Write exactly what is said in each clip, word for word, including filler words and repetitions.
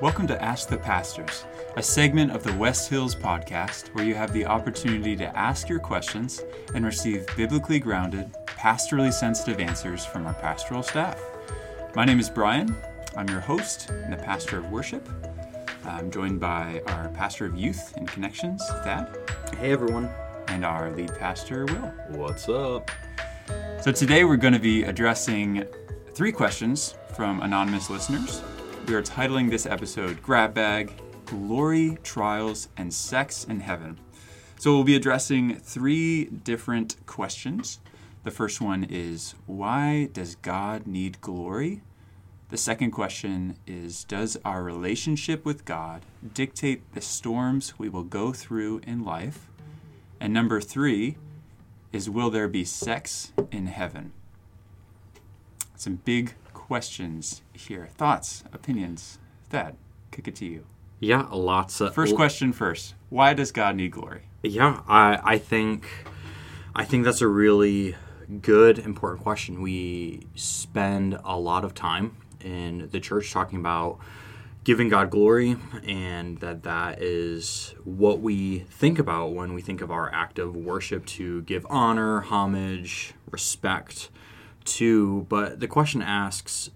Welcome to Ask the Pastors, a segment of the West Hills podcast where you have the opportunity to ask your questions and receive biblically grounded, pastorally sensitive answers from our pastoral staff. My name is Brian. I'm your host and the pastor of worship. I'm joined by our pastor of youth and connections, Thad. Hey, everyone. And our lead pastor, Will. What's up? So today we're going to be addressing three questions from anonymous listeners. We are titling this episode, Grab Bag, Glory, Trials, and Sex in Heaven. So we'll be addressing three different questions. The first one is, why does God need glory? The second question is, does our relationship with God dictate the storms we will go through in life? And number three is, will there be sex in heaven? Some big questions here. Thoughts, opinions. Thad, kick it to you. Yeah, lots of... First question first. Why does God need glory? Yeah, I, I think I think that's a really good, important question. We spend a lot of time in the church talking about giving God glory, and that that is what we think about when we think of our act of worship, to give honor, homage, respect Two, but the question asks,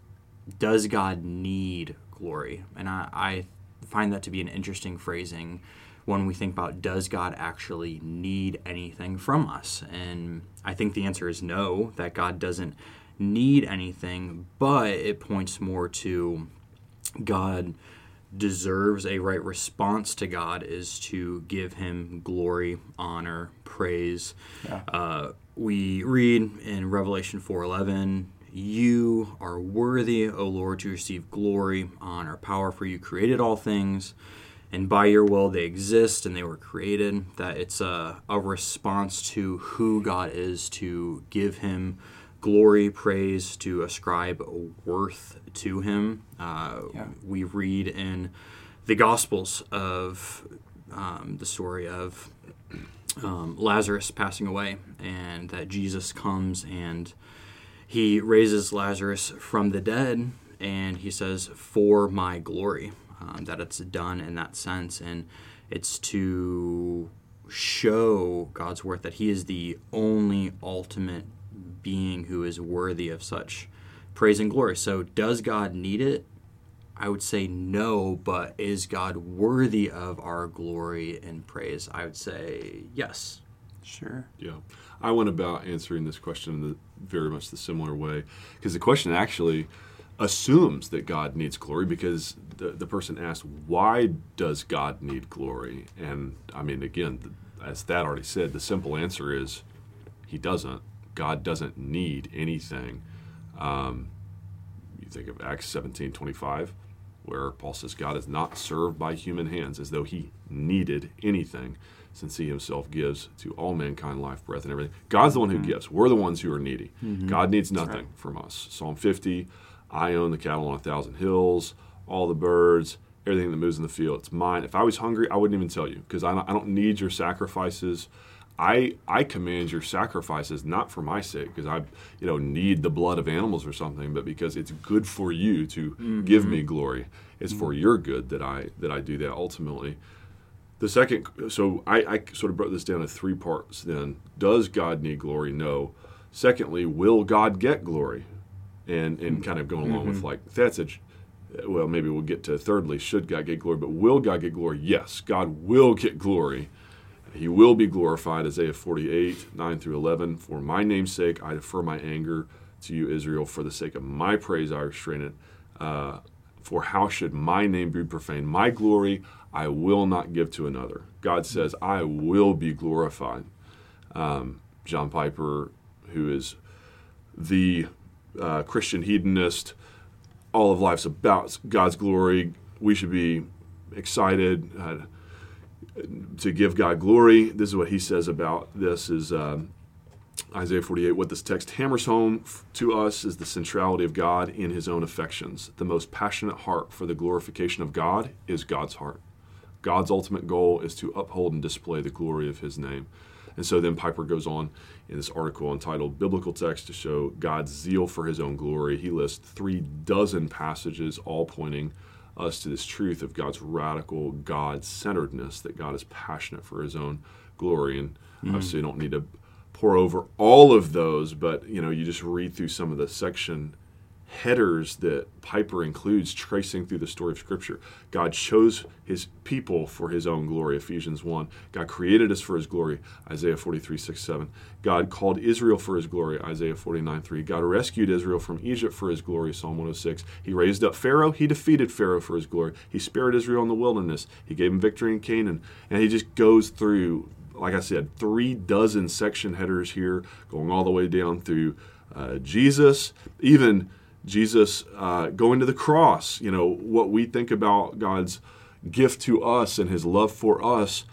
does God need glory? And I, I find that to be an interesting phrasing when we think about, does God actually need anything from us? And I think the answer is no, that God doesn't need anything, but it points more to God deserves a right response to God is to give him glory, honor, praise. Yeah. Uh, we read in Revelation four eleven, you are worthy, O Lord, to receive glory, honor, power, for you created all things, and by your will they exist and they were created. That it's a, a response to who God is, to give him glory, praise, to ascribe worth to him. Uh, yeah. We read in the Gospels of um, the story of um, Lazarus passing away, and that Jesus comes and he raises Lazarus from the dead, and he says, for my glory, um, that it's done in that sense. And it's to show God's worth, that he is the only ultimate being who is worthy of such praise and glory. So does God need it? I would say no, but is God worthy of our glory and praise? I would say yes. Sure. Yeah. I went about answering this question in the, very much the similar way, because the question actually assumes that God needs glory, because the, the person asked, why does God need glory? And I mean, again, as Thad already said, the simple answer is he doesn't. God doesn't need anything. Um, you think of Acts seventeen twenty-five, where Paul says, God is not served by human hands as though he needed anything, since he himself gives to all mankind life, breath, and everything. God's the one who gives. We're the ones who are needy. Mm-hmm. God needs nothing right. from us. Psalm fifty, I own the cattle on a thousand hills, all the birds, everything that moves in the field. It's mine. If I was hungry, I wouldn't even tell you, because I don't, I don't need your sacrifices. I, I command your sacrifices, not for my sake, because I you know, need the blood of animals or something, but because it's good for you to mm-hmm. give me glory. It's mm-hmm. for your good that I that I do that ultimately. The second, so I, I sort of broke this down to three parts then. Does God need glory? No. Secondly, will God get glory? And and mm-hmm. kind of going along mm-hmm. with like, that's a, well, maybe we'll get to thirdly, should God get glory? But will God get glory? Yes, God will get glory. He will be glorified, Isaiah forty-eight, nine through eleven. For my name's sake, I defer my anger to you, Israel. For the sake of my praise, I restrain it. Uh, for how should my name be profaned? My glory I will not give to another. God says, I will be glorified. Um, John Piper, who is the uh, Christian hedonist, all of life's about God's glory. We should be excited. Uh, to give God glory. This is what he says about this is uh, Isaiah forty-eight. What this text hammers home f- to us is the centrality of God in his own affections. The most passionate heart for the glorification of God is God's heart. God's ultimate goal is to uphold and display the glory of his name. And so then Piper goes on in this article entitled Biblical Text to Show God's Zeal for His Own Glory. He lists three dozen passages all pointing us to this truth of God's radical God-centeredness, that God is passionate for his own glory. And mm-hmm. obviously you don't need to pour over all of those, but you know, you just read through some of the section headers that Piper includes, tracing through the story of Scripture. God chose his people for his own glory, Ephesians one. God created us for his glory, Isaiah forty-three, six, seven. God called Israel for his glory, Isaiah forty-nine, three. God rescued Israel from Egypt for his glory, Psalm one oh six. He raised up Pharaoh. He defeated Pharaoh for his glory. He spared Israel in the wilderness. He gave him victory in Canaan. And he just goes through, like I said, three dozen section headers here, going all the way down through uh, Jesus, even Jesus uh, going to the cross. You know, what we think about God's gift to us and his love for us,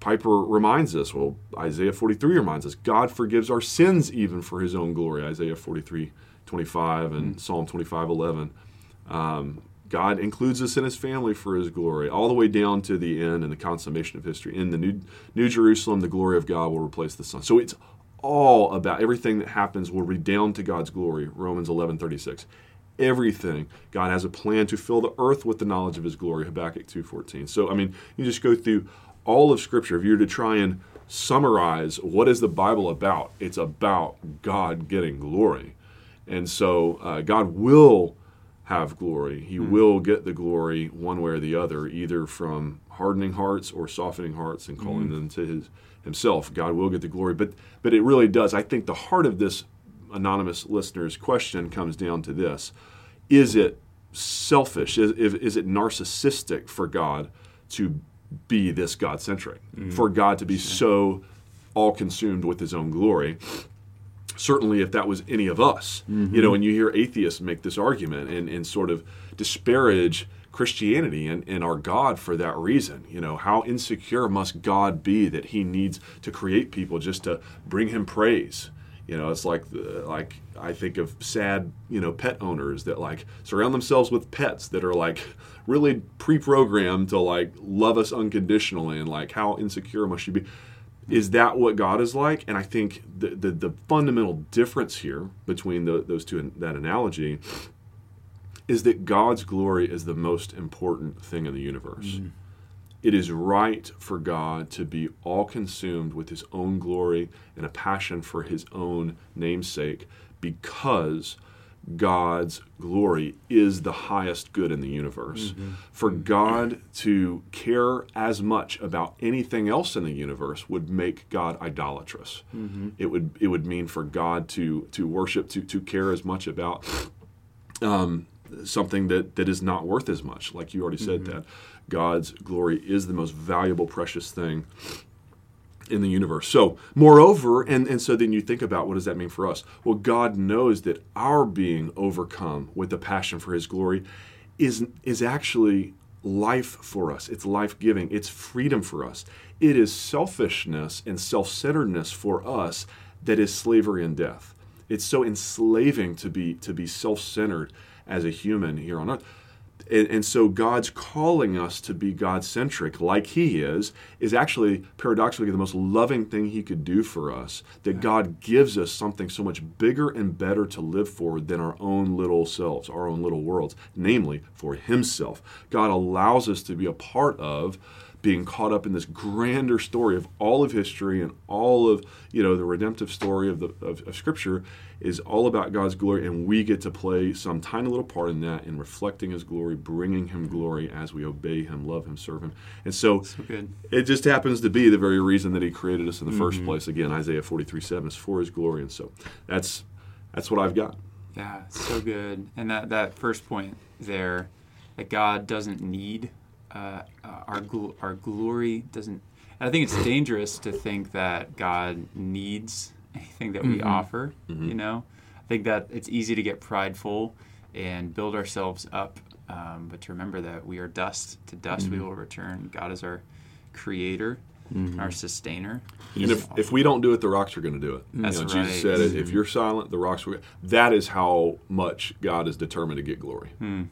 Piper reminds us, well, Isaiah forty-three reminds us, God forgives our sins even for his own glory, Isaiah forty-three, twenty-five and mm-hmm. Psalm twenty-five, eleven. Um, God includes us in his family for his glory, all the way down to the end and the consummation of history. In the New, New Jerusalem, the glory of God will replace the sun. So it's all about everything that happens will redound to God's glory, Romans eleven thirty-six. Everything. God has a plan to fill the earth with the knowledge of his glory, Habakkuk two fourteen. So, I mean, you just go through all of Scripture. If you were to try and summarize what is the Bible about, it's about God getting glory. And so uh, God will have glory. He mm-hmm. will get the glory one way or the other, either from hardening hearts or softening hearts and calling mm-hmm. them to his himself. God will get the glory. But but it really does. I think the heart of this anonymous listener's question comes down to this. Is it selfish? Is, is it narcissistic for God to be this God-centric? Mm-hmm. For God to be so all-consumed with his own glory? Certainly, if that was any of us, mm-hmm. you know, and you hear atheists make this argument and, and sort of disparage Christianity and, and our God for that reason. You know, how insecure must God be that he needs to create people just to bring him praise? You know, it's like the, like I think of sad, you know, pet owners that like surround themselves with pets that are like really pre-programmed to like love us unconditionally, and like how insecure must you be? Is that what God is like? And I think the the, the fundamental difference here between the, those two, that analogy, is that God's glory is the most important thing in the universe. Mm. It is right for God to be all-consumed with his own glory and a passion for his own namesake, because God's glory is the highest good in the universe. Mm-hmm. For God to care as much about anything else in the universe would make God idolatrous. Mm-hmm. It would it would mean for God to to worship, to to care as much about um, something that, that is not worth as much. Like you already said, mm-hmm. that God's glory is the most valuable, precious thing in the universe. So, moreover, and, and so then you think about, what does that mean for us? Well, God knows that our being overcome with a passion for his glory is, is actually life for us. It's life-giving. It's freedom for us. It is selfishness and self-centeredness for us that is slavery and death. It's so enslaving to be, to be self-centered as a human here on earth. And, and so God's calling us to be God-centric like he is, is actually paradoxically the most loving thing he could do for us, that yeah. God gives us something so much bigger and better to live for than our own little selves, our own little worlds, namely for himself. God allows us to be a part of being caught up in this grander story of all of history, and all of, you know, the redemptive story of the of, of Scripture is all about God's glory, and we get to play some tiny little part in that, in reflecting his glory, bringing him glory as we obey him, love him, serve him. And so, so good. It just happens to be the very reason that he created us in the mm-hmm. first place. Again, Isaiah forty-three, seven is for his glory. And so that's that's what I've got. Yeah, so good. And that, that first point there, that God doesn't need Uh, our gl- our glory doesn't. And I think it's dangerous to think that God needs anything that we mm-hmm. offer. Mm-hmm. You know, I think that it's easy to get prideful and build ourselves up, um, but to remember that we are dust. To dust mm-hmm. we will return. God is our Creator, mm-hmm. our sustainer. He's and if, if we don't do it, the rocks are going to do it. That's you know, right. Jesus said it. If you're silent, the rocks will. That is how much God is determined to get glory. Mm.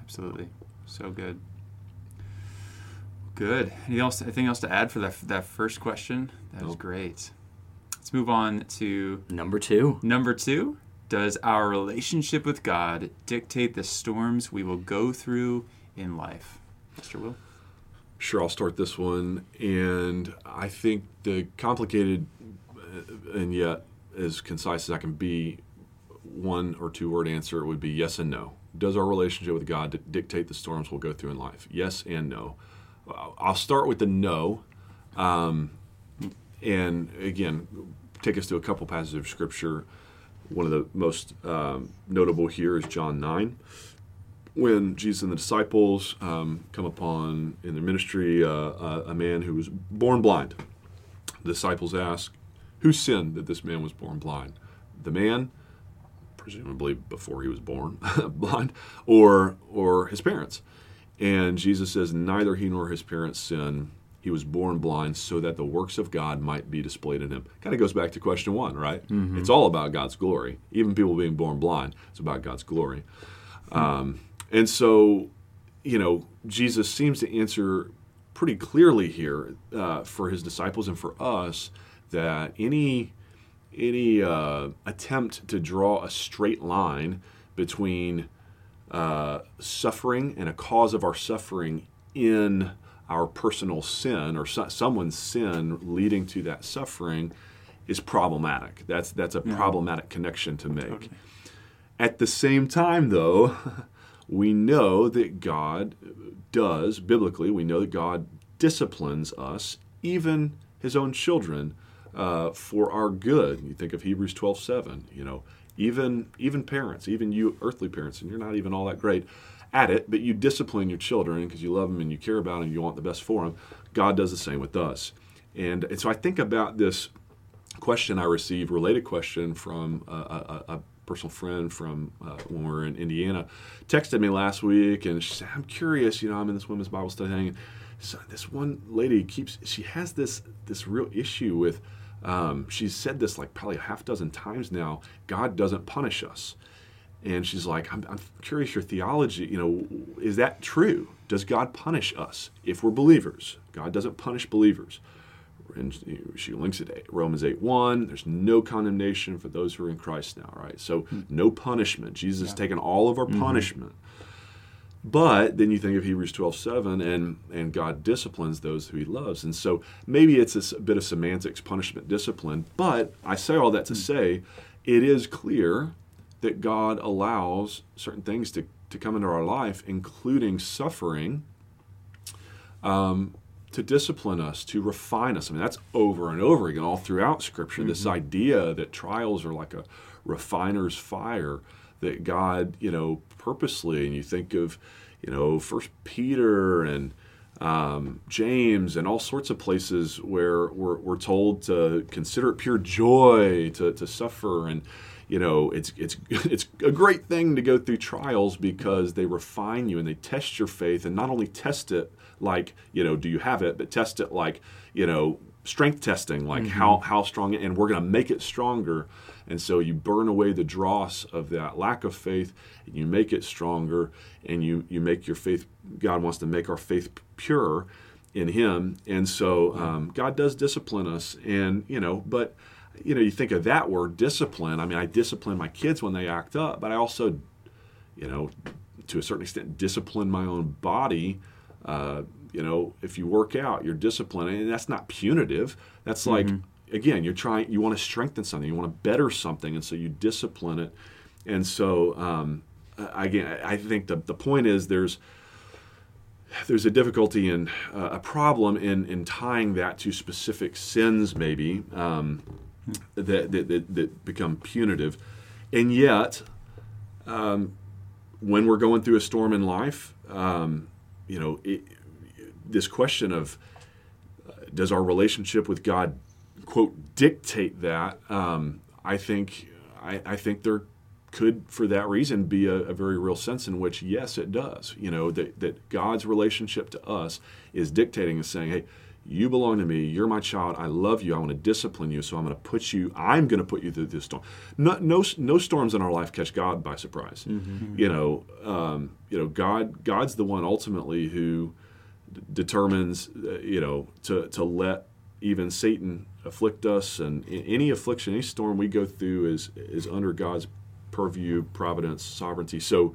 Absolutely, so good. Good. Anything else, anything else to add for that that first question? That was great. Let's move on to... Number two. Number two? Does our relationship with God dictate the storms we will go through in life? Mister Will? Sure, I'll start this one. And I think the complicated, and yet as concise as I can be, one or two word answer would be yes and no. Does our relationship with God dictate the storms we'll go through in life? Yes and no. I'll start with the no. Um, and again, take us to a couple passages of Scripture. One of the most um, notable here is John nine, when Jesus and the disciples um, come upon in their ministry uh, a, a man who was born blind. The disciples ask, who sinned that this man was born blind? The man, presumably before he was born blind, or or his parents? And Jesus says, neither he nor his parents sinned. He was born blind so that the works of God might be displayed in him. Kind of goes back to question one, right? Mm-hmm. It's all about God's glory. Even people being born blind, it's about God's glory. Mm-hmm. Um, and so, you know, Jesus seems to answer pretty clearly here uh, for his disciples and for us that any, any uh, attempt to draw a straight line between uh, suffering and a cause of our suffering in our personal sin or so, someone's sin leading to that suffering is problematic. That's that's a mm-hmm. problematic connection to make. Totally. At the same time, though, we know that God does, biblically, we know that God disciplines us, even his own children, uh, for our good. You think of Hebrews twelve seven, you know, even, even parents, even you earthly parents, and you're not even all that great at it, but you discipline your children because you love them and you care about them and you want the best for them. God does the same with us. And, and so I think about this question I received, related question from a, a, a personal friend from uh, when we were in Indiana, texted me last week, and she said, I'm curious, you know, I'm in this women's Bible study, and so this one lady keeps, she has this this real issue with, um, she's said this like probably a half dozen times now, God doesn't punish us. And she's like, I'm, I'm curious your theology, you know, is that true? Does God punish us if we're believers? God doesn't punish believers. And she links it to Romans eight one. There's no condemnation for those who are in Christ now, right? So hmm. no punishment. Jesus yeah. has taken all of our mm-hmm. punishment. But then you think of Hebrews twelve seven, and, and God disciplines those who he loves. And so maybe it's a bit of semantics, punishment, discipline. But I say all that to hmm. say it is clear that God allows certain things to, to come into our life, including suffering, um, to discipline us, to refine us. I mean, that's over and over again, all throughout Scripture, mm-hmm. this idea that trials are like a refiner's fire, that God, you know, purposely, and you think of, you know, First Peter and um, James and all sorts of places where we're, we're told to consider it pure joy to, to suffer, and you know, it's it's it's a great thing to go through trials because they refine you and they test your faith, and not only test it like, you know, do you have it, but test it like, you know, strength testing, like mm-hmm. how how strong, and we're going to make it stronger. And so you burn away the dross of that lack of faith, and you make it stronger, and you you make your faith, God wants to make our faith pure in him. And so um, God does discipline us, and, you know, but you know, you think of that word, discipline. I mean, I discipline my kids when they act up, but I also, you know, to a certain extent, discipline my own body. Uh, you know, if you work out, you're disciplining, and that's not punitive. That's like, mm-hmm. again, you're trying, you want to strengthen something, you want to better something, and so you discipline it. And so, um, again, I think the the point is there's There's a difficulty and uh, a problem in, in tying that to specific sins, maybe, um, that, that, that, that become punitive. And yet, um, when we're going through a storm in life, um, you know, it, this question of uh, does our relationship with God, quote, dictate that, um, I think I, I think there could, for that reason, be a, a very real sense in which, yes, it does. You know, that, that God's relationship to us is dictating and saying, hey, you belong to me, you're my child, I love you, I want to discipline you, so I'm going to put you, I'm going to put you through this storm. No, no, no storms in our life catch God by surprise. Mm-hmm. You know, um, you know, God, God's the one ultimately who d- determines, uh, you know, to, to let even Satan afflict us, and any affliction, any storm we go through is is under God's purview, providence, sovereignty. So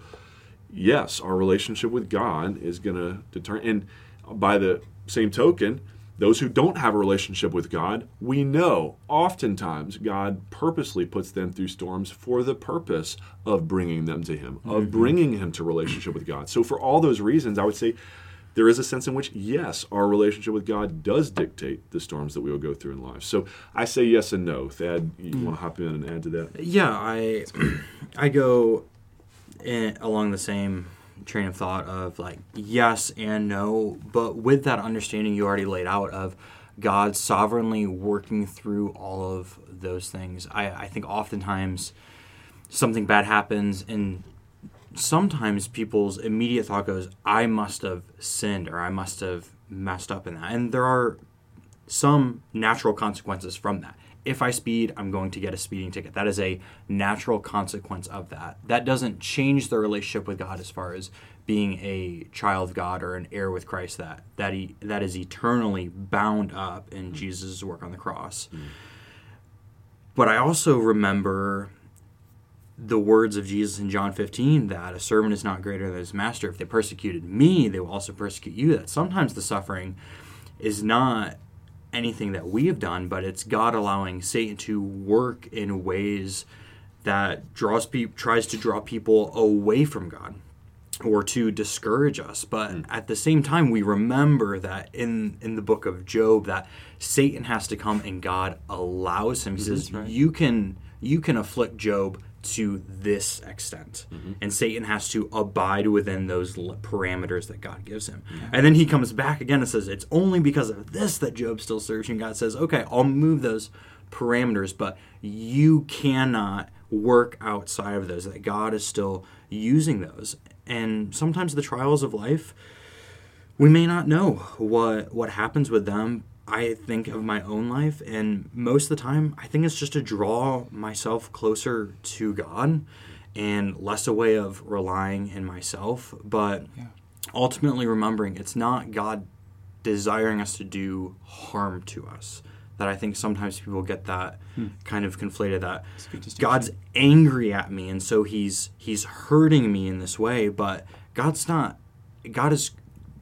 yes, our relationship with God is going to determine. And by the same token, those who don't have a relationship with God, we know oftentimes God purposely puts them through storms for the purpose of bringing them to Him, mm-hmm. of bringing Him to relationship with God. So for all those reasons, I would say there is a sense in which, yes, our relationship with God does dictate the storms that we will go through in life. So I say yes and no. Thad, you mm-hmm. want to hop in and add to that? Yeah, I I go in, along the same train of thought of like yes and no, but with that understanding you already laid out of God sovereignly working through all of those things. I, I think oftentimes something bad happens and sometimes people's immediate thought goes, I must have sinned or I must have messed up in that. And there are some natural consequences from that. If I speed, I'm going to get a speeding ticket. That is a natural consequence of that. That doesn't change the relationship with God as far as being a child of God or an heir with Christ. That that he, that is eternally bound up in mm. Jesus' work on the cross. Mm. But I also remember the words of Jesus in John fifteen that a servant is not greater than his master. If they persecuted me, they will also persecute you. That sometimes the suffering is not anything that we have done, but it's God allowing Satan to work in ways that draws pe- tries to draw people away from God or to discourage us. But mm. at the same time, we remember that in, in the book of Job, that Satan has to come and God allows him. He mm-hmm. says, right. you can you can afflict Job to this extent. Mm-hmm. And Satan has to abide within those parameters that God gives him. Mm-hmm. And then he comes back again and says, it's only because of this that Job still serves you. And God says, okay, I'll move those parameters, but you cannot work outside of those, that God is still using those. And sometimes the trials of life, we may not know what what happens with them. I think of my own life, and most of the time, I think it's just to draw myself closer to God and less a way of relying in myself, but yeah. ultimately remembering it's not God desiring us to do harm to us. That I think sometimes people get that hmm. kind of conflated, that God's angry at me, and so he's he's hurting me in this way, but God's not, God is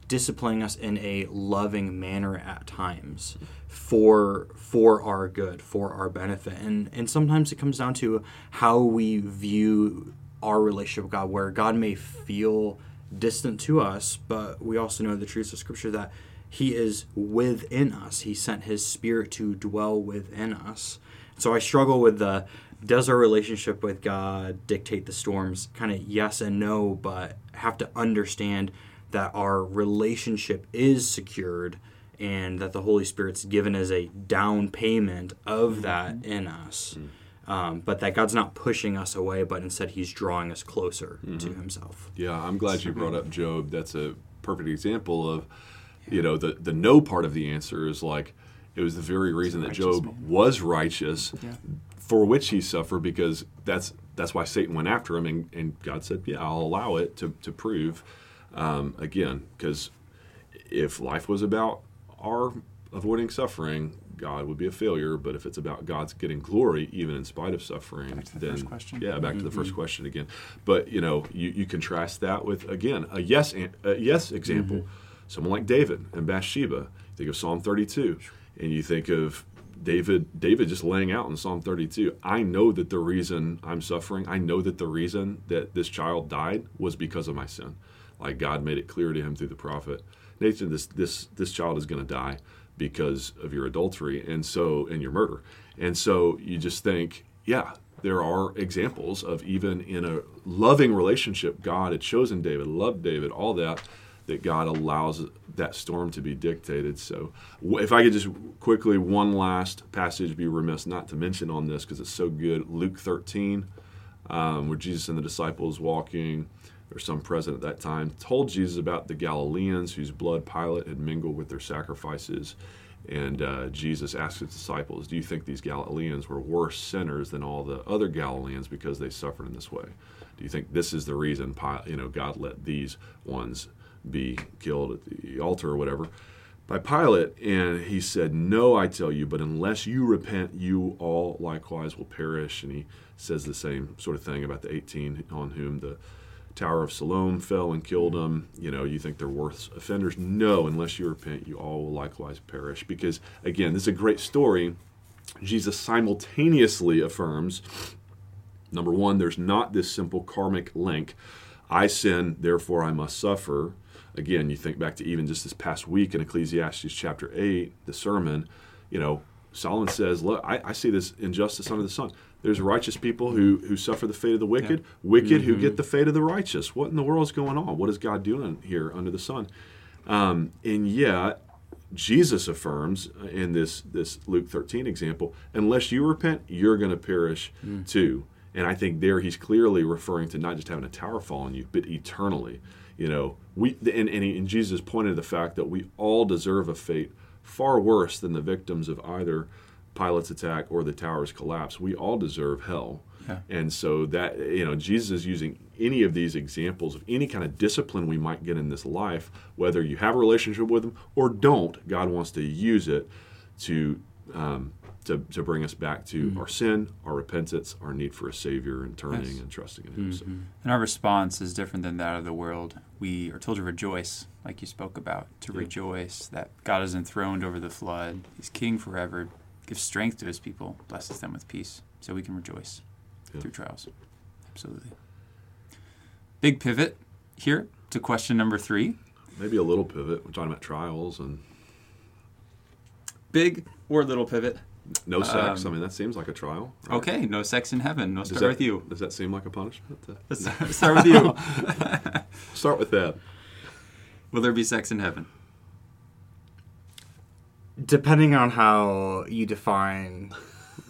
disciplining us in a loving manner at times for for our good, for our benefit. And and sometimes it comes down to how we view our relationship with God, where God may feel distant to us, but we also know the truths of Scripture that He is within us. He sent His Spirit to dwell within us. So I struggle with the, does our relationship with God dictate the storms? Kind of yes and no, but have to understand that our relationship is secured and that the Holy Spirit's given as a down payment of that in us. Mm. Um, but that God's not pushing us away, but instead He's drawing us closer mm-hmm. to Himself. Yeah, I'm glad you brought up Job. That's a perfect example of, you know, the, the no part of the answer is like, it was the very reason that Job man. was righteous yeah. for which he suffered, because that's that's why Satan went after him, and, and God said, yeah, I'll allow it to, to prove Um, again, because if life was about our avoiding suffering, God would be a failure. But if it's about God's getting glory, even in spite of suffering, back to the then first question. yeah, back mm-hmm. to the first question again. But you know, you, you contrast that with again a yes a yes example. Mm-hmm. Someone like David and Bathsheba. Think of Psalm thirty-two, and you think of David. David just laying out in Psalm thirty-two. I know that the reason I'm suffering, I know that the reason that this child died was because of my sin. Like God made it clear to him through the prophet, Nathan, this this this child is going to die because of your adultery and so and your murder. And so you just think, yeah, there are examples of even in a loving relationship, God had chosen David, loved David, all that, that God allows that storm to be dictated. So if I could just quickly, one last passage, be remiss not to mention on this because it's so good, Luke thirteen, um, where Jesus and the disciples walking, or some present at that time, told Jesus about the Galileans whose blood Pilate had mingled with their sacrifices. And uh, Jesus asked his disciples, do you think these Galileans were worse sinners than all the other Galileans because they suffered in this way? Do you think this is the reason Pilate, you know, God let these ones be killed at the altar or whatever? by Pilate, and he said, "No, I tell you, but unless you repent, you all likewise will perish." And he says the same sort of thing about the eighteen on whom the Tower of Siloam fell and killed them. You know, you think they're worse offenders? No, unless you repent, you all will likewise perish. Because, again, this is a great story. Jesus simultaneously affirms, number one, there's not this simple karmic link. I sin, therefore I must suffer. Again, you think back to even just this past week in Ecclesiastes chapter eight, the sermon, you know, Solomon says, look, I, I see this injustice under the sun. There's righteous people who, who suffer the fate of the wicked, yeah. wicked mm-hmm. who get the fate of the righteous. What in the world is going on? What is God doing here under the sun? Um, and yet, Jesus affirms in this, this Luke thirteen example, unless you repent, you're going to perish mm. too. And I think there he's clearly referring to not just having a tower fall on you, but eternally. You know, we and, and, he, and Jesus pointed to the fact that we all deserve a fate far worse than the victims of either Pilate's attack or the tower's collapse. We all deserve hell. Yeah. And so that, you know, Jesus is using any of these examples of any kind of discipline we might get in this life, whether you have a relationship with him or don't, God wants to use it to um, to, to bring us back to mm-hmm. our sin, our repentance, our need for a Savior, and turning yes. and trusting in him. Mm-hmm. So. And our response is different than that of the world. We are told to rejoice, like you spoke about, to yeah. rejoice that God is enthroned over the flood. He's king forever, gives strength to his people, blesses them with peace, so we can rejoice. Yeah. Through trials. Absolutely. Big pivot here to question number three. Maybe a little pivot. We're talking about trials and... Big or little pivot. No sex. Um, I mean, that seems like a trial. Right? Okay, no sex in heaven. No, start that, with you. Does that seem like a punishment? Let's no. start with you. Start with that. Will there be sex in heaven? Depending on how you define...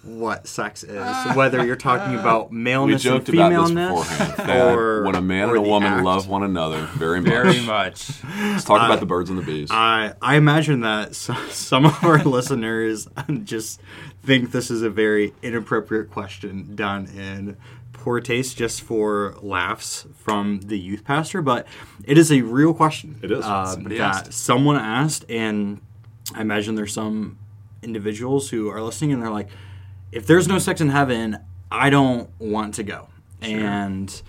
what sex is, whether you're talking about maleness and femaleness, or when a man and a woman act. love one another very much. Very much. Let's talk uh, about the birds and the bees. I I imagine that some of our listeners just think this is a very inappropriate question done in poor taste, just for laughs from the youth pastor, but it is a real question. It is uh, that asked. someone asked, and I imagine there's some individuals who are listening and they're like, if there's no sex in heaven, I don't want to go. Sure. And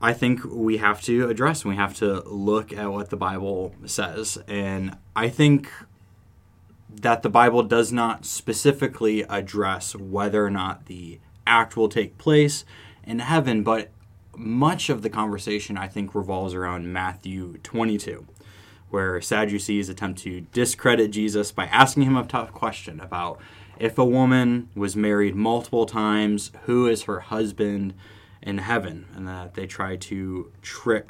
I think we have to address, we have to look at what the Bible says. And I think that the Bible does not specifically address whether or not the act will take place in heaven, but much of the conversation, I think, revolves around Matthew twenty-two, where Sadducees attempt to discredit Jesus by asking him a tough question about if a woman was married multiple times, who is her husband in heaven? And that they try to trick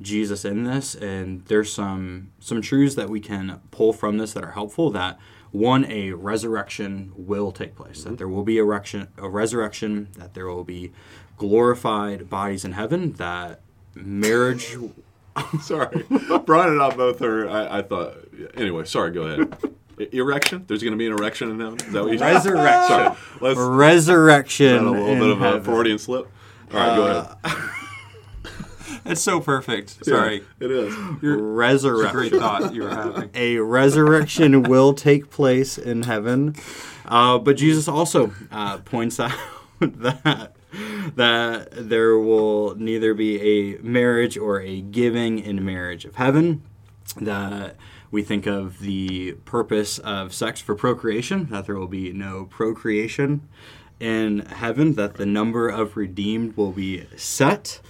Jesus in this. And there's some some truths that we can pull from this that are helpful. That one, a resurrection will take place. Mm-hmm. That there will be a resurrection, a resurrection. That there will be glorified bodies in heaven. That marriage. Sorry, Brian and I both are. I, I thought. Anyway, sorry. Go ahead. Erection? There's going to be an erection in heaven? Is that what you Resurrection. Sorry. Resurrection. Is that a little bit of heaven. A Freudian slip? All right, uh, go ahead. It's so perfect. Sorry. Yeah, it is. You're, resurrection. It's a great thought you were having. A resurrection will take place in heaven. Uh, but Jesus also uh, points out that, that there will neither be a marriage or a giving in marriage of heaven. That... we think of the purpose of sex for procreation, that there will be no procreation in heaven, that the number of redeemed will be set,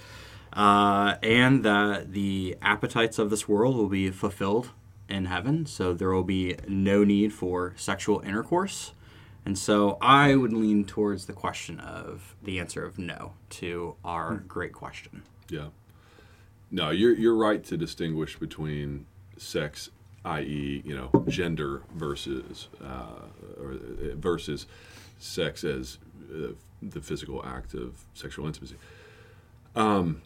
uh, and that the appetites of this world will be fulfilled in heaven. So there will be no need for sexual intercourse. And so I would lean towards the question of the answer of no to our great question. Yeah. No, you're you're right to distinguish between sex, that is, you know, gender versus uh, or versus sex as uh, the physical act of sexual intimacy. Um,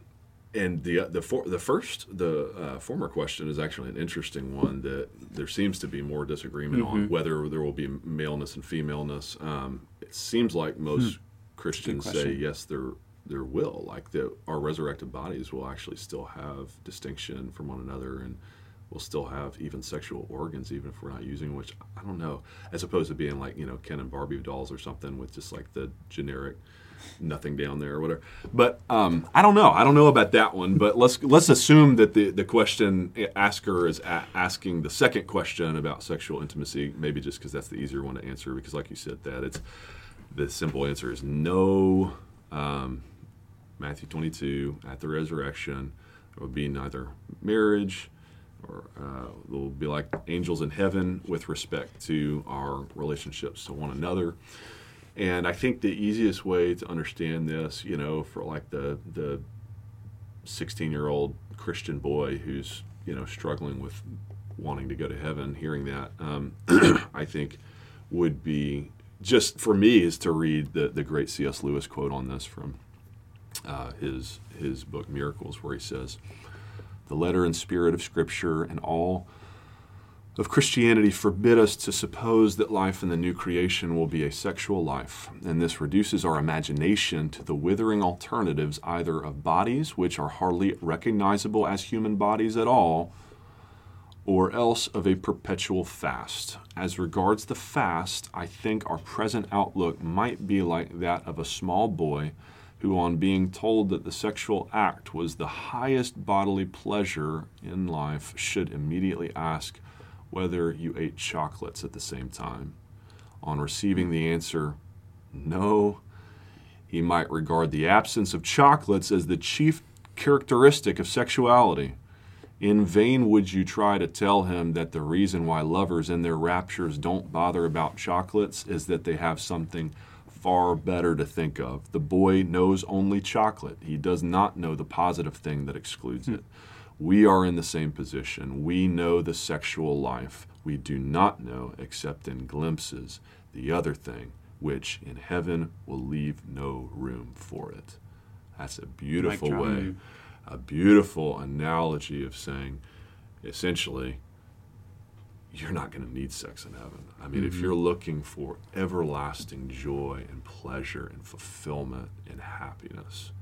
and the the for, the first the uh, former question is actually an interesting one that there seems to be more disagreement mm-hmm. on whether there will be maleness and femaleness. Um, it seems like most hmm. Christians say yes, there there will. Like the our resurrected bodies will actually still have distinction from one another and we'll still have even sexual organs, even if we're not using them, which I don't know, as opposed to being like, you know, Ken and Barbie dolls or something with just like the generic nothing down there or whatever. But um, I don't know. I don't know about that one. But let's let's assume that the, the question asker is a- asking the second question about sexual intimacy, maybe just because that's the easier one to answer, because like you said, that it's the simple answer is no. Um, Matthew twenty-two, at the resurrection, there will be neither marriage or uh, we'll be like angels in heaven with respect to our relationships to one another. And I think the easiest way to understand this, you know, for like the the sixteen-year-old Christian boy who's, you know, struggling with wanting to go to heaven, hearing that, um, I think would be, just for me, is to read the, the great C S Lewis quote on this from uh, his his book Miracles, where he says, "The letter and spirit of Scripture and all of Christianity forbid us to suppose that life in the new creation will be a sexual life, and this reduces our imagination to the withering alternatives either of bodies which are hardly recognizable as human bodies at all, or else of a perpetual fast. As regards the fast, I think our present outlook might be like that of a small boy who, on being told that the sexual act was the highest bodily pleasure in life, should immediately ask whether you ate chocolates at the same time. On receiving the answer, no, he might regard the absence of chocolates as the chief characteristic of sexuality. In vain would you try to tell him that the reason why lovers in their raptures don't bother about chocolates is that they have something far better to think of. The boy knows only chocolate. He does not know the positive thing that excludes hmm. it. We are in the same position. We know the sexual life. We do not know, except in glimpses, the other thing, which in heaven will leave no room for it." That's a beautiful like way, a beautiful analogy of saying, essentially, you're not going to need sex in heaven. I mean, mm-hmm. if you're looking for everlasting joy and pleasure and fulfillment and happiness,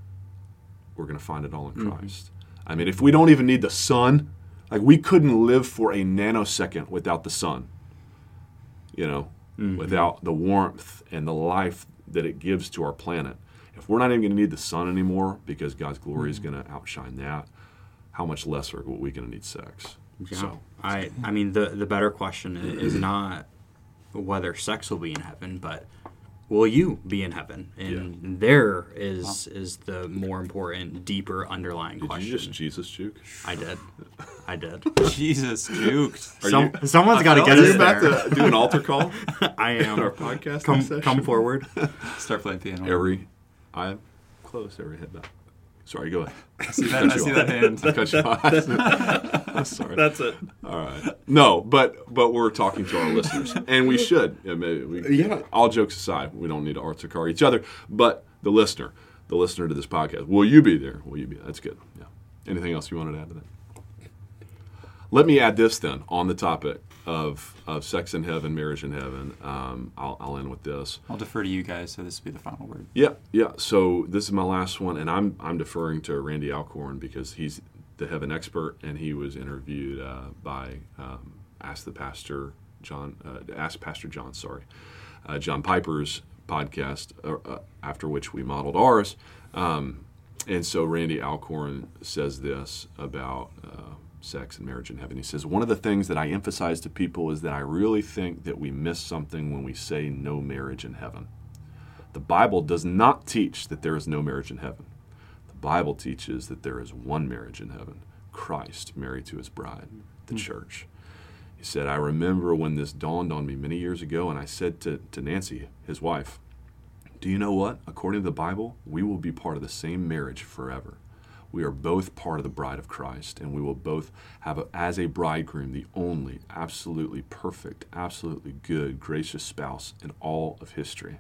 we're going to find it all in mm-hmm. Christ. I mean, if we don't even need the sun, like we couldn't live for a nanosecond without the sun, you know, mm-hmm. without the warmth and the life that it gives to our planet. If we're not even going to need the sun anymore because God's glory mm-hmm. is going to outshine that, how much less are we going to need sex? Yeah. So, I, I mean, the, the better question is not whether sex will be in heaven, but will you be in heaven? And yeah. there is is the more important, deeper underlying did question. Did you just Jesus juke? I did. I did. Jesus juked. Are Some, you, someone's got to get us there. Are you about to do an altar call? I am. Our podcast come, come forward. Start playing piano. Every eye closed, every head back. Sorry, go ahead. I see that, I see that hand. I cut you off. I'm sorry. That's it. All right. No, but but we're talking to our listeners, and we should. And maybe we, yeah. All jokes aside, we don't need to arts or car each other, but the listener, the listener to this podcast, will you be there? Will you be there? That's good. Yeah. Anything else you wanted to add to that? Let me add this then on the topic of of sex in heaven, marriage in heaven. Um, I'll, I'll end with this. I'll defer to you guys, so this will be the final word. Yeah, yeah. So this is my last one, and I'm I'm deferring to Randy Alcorn because he's the heaven expert, and he was interviewed uh, by um, Ask the Pastor John, uh, Ask Pastor John, sorry, uh, John Piper's podcast, uh, after which we modeled ours. Um, and so Randy Alcorn says this about Uh, sex and marriage in heaven. He says, "One of the things that I emphasize to people is that I really think that we miss something when we say no marriage in heaven. The Bible does not teach that there is no marriage in heaven. The Bible teaches that there is one marriage in heaven, Christ married to his bride, the mm-hmm. church." He said, "I remember when this dawned on me many years ago, and I said to, to Nancy, his wife, 'Do you know what? According to the Bible, we will be part of the same marriage forever. We are both part of the bride of Christ, and we will both have, a, as a bridegroom, the only, absolutely perfect, absolutely good, gracious spouse in all of history.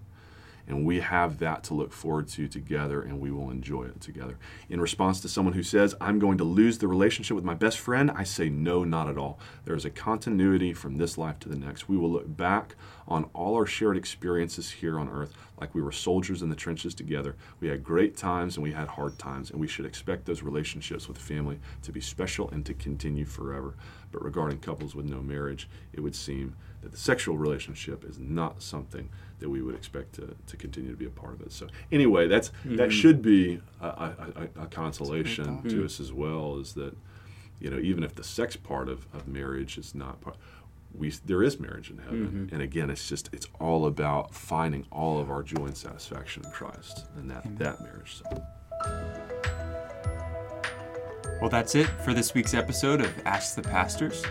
And we have that to look forward to together, and we will enjoy it together.' In response to someone who says, 'I'm going to lose the relationship with my best friend,' I say, 'No, not at all. There is a continuity from this life to the next. We will look back on all our shared experiences here on earth, like we were soldiers in the trenches together. We had great times and we had hard times, and we should expect those relationships with family to be special and to continue forever. But regarding couples with no marriage, it would seem that the sexual relationship is not something that we would expect to, to continue to be a part of it. So anyway, that's mm-hmm. that should be a, a, a, a consolation to us as well, is that, you know, even if the sex part of, of marriage is not part, we there is marriage in heaven. Mm-hmm. And again, it's just, it's all about finding all of our joy and satisfaction in Christ and that, that marriage. So. Well, that's it for this week's episode of Ask the Pastors.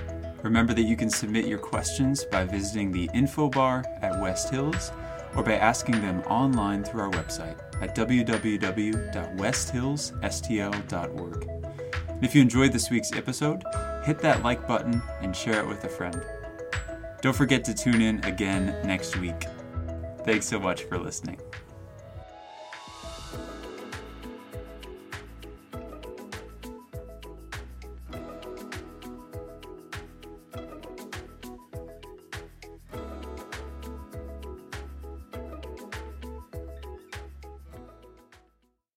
Remember that you can submit your questions by visiting the info bar at West Hills or by asking them online through our website at w w w dot west hills s t l dot org. And if you enjoyed this week's episode, hit that like button and share it with a friend. Don't forget to tune in again next week. Thanks so much for listening.